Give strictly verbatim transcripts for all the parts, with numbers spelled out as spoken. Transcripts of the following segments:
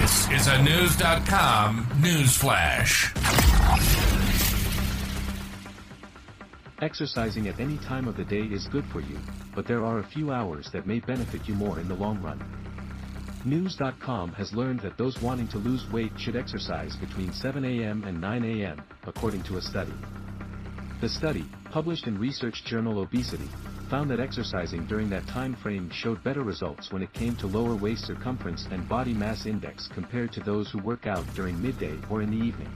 This is a news dot com news flash. Exercising at any time of the day is good for you, but there are a few hours that may benefit you more in the long run. news dot com has learned that those wanting to lose weight should exercise between seven a.m. and nine a.m., according to a study. The study, published in research journal Obesity, found that exercising during that time frame showed better results when it came to lower waist circumference and body mass index compared to those who work out during midday or in the evening.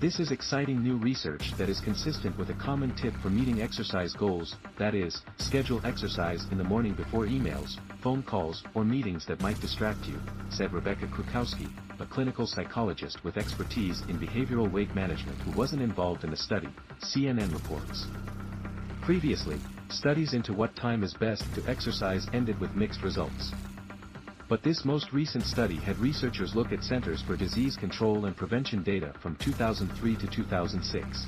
This is exciting new research that is consistent with a common tip for meeting exercise goals, that is, schedule exercise in the morning before emails, phone calls, or meetings that might distract you, said Rebecca Krukowski, a clinical psychologist with expertise in behavioral weight management who wasn't involved in the study, C N N reports. Previously, studies into what time is best to exercise ended with mixed results. But this most recent study had researchers look at Centers for Disease Control and Prevention data from two thousand three to two thousand six.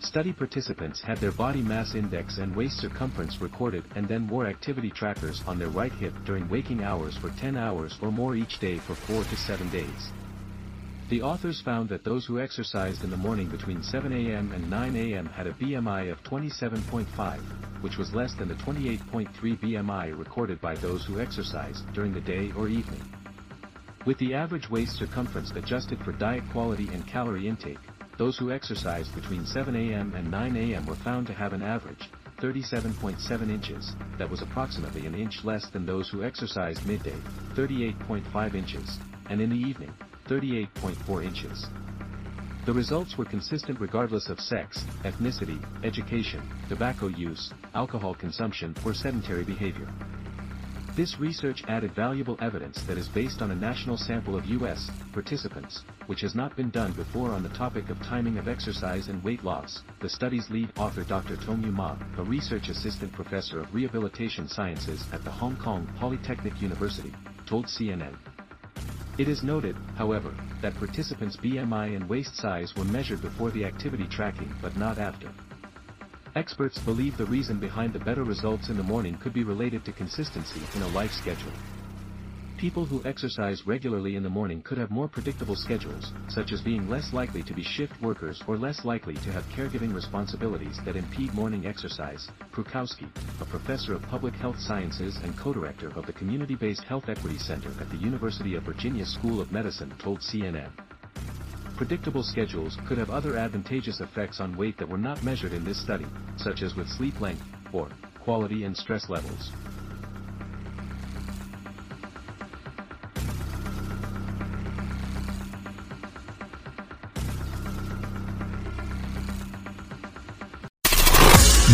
Study participants had their body mass index and waist circumference recorded and then wore activity trackers on their right hip during waking hours for ten hours or more each day for four to seven days. The authors found that those who exercised in the morning between seven a.m. and nine a.m. had a B M I of twenty-seven point five, which was less than the twenty-eight point three B M I recorded by those who exercised during the day or evening. With the average waist circumference adjusted for diet quality and calorie intake, those who exercised between seven a.m. and nine a.m. were found to have an average, thirty-seven point seven inches, that was approximately an inch less than those who exercised midday, thirty-eight point five inches, and in the evening, thirty-eight point four inches. The results were consistent regardless of sex, ethnicity, education, tobacco use, alcohol consumption, or sedentary behavior. This research added valuable evidence that is based on a national sample of U S participants, which has not been done before on the topic of timing of exercise and weight loss, the study's lead author Doctor Tong Yu Ma, a research assistant professor of rehabilitation sciences at the Hong Kong Polytechnic University, told C N N. It is noted, however, that participants' B M I and waist size were measured before the activity tracking but not after. Experts believe the reason behind the better results in the morning could be related to consistency in a life schedule. People who exercise regularly in the morning could have more predictable schedules, such as being less likely to be shift workers or less likely to have caregiving responsibilities that impede morning exercise, Krukowski, a professor of public health sciences and co-director of the Community-Based Health Equity Center at the University of Virginia School of Medicine, told C N N. Predictable schedules could have other advantageous effects on weight that were not measured in this study, such as with sleep length, or quality and stress levels.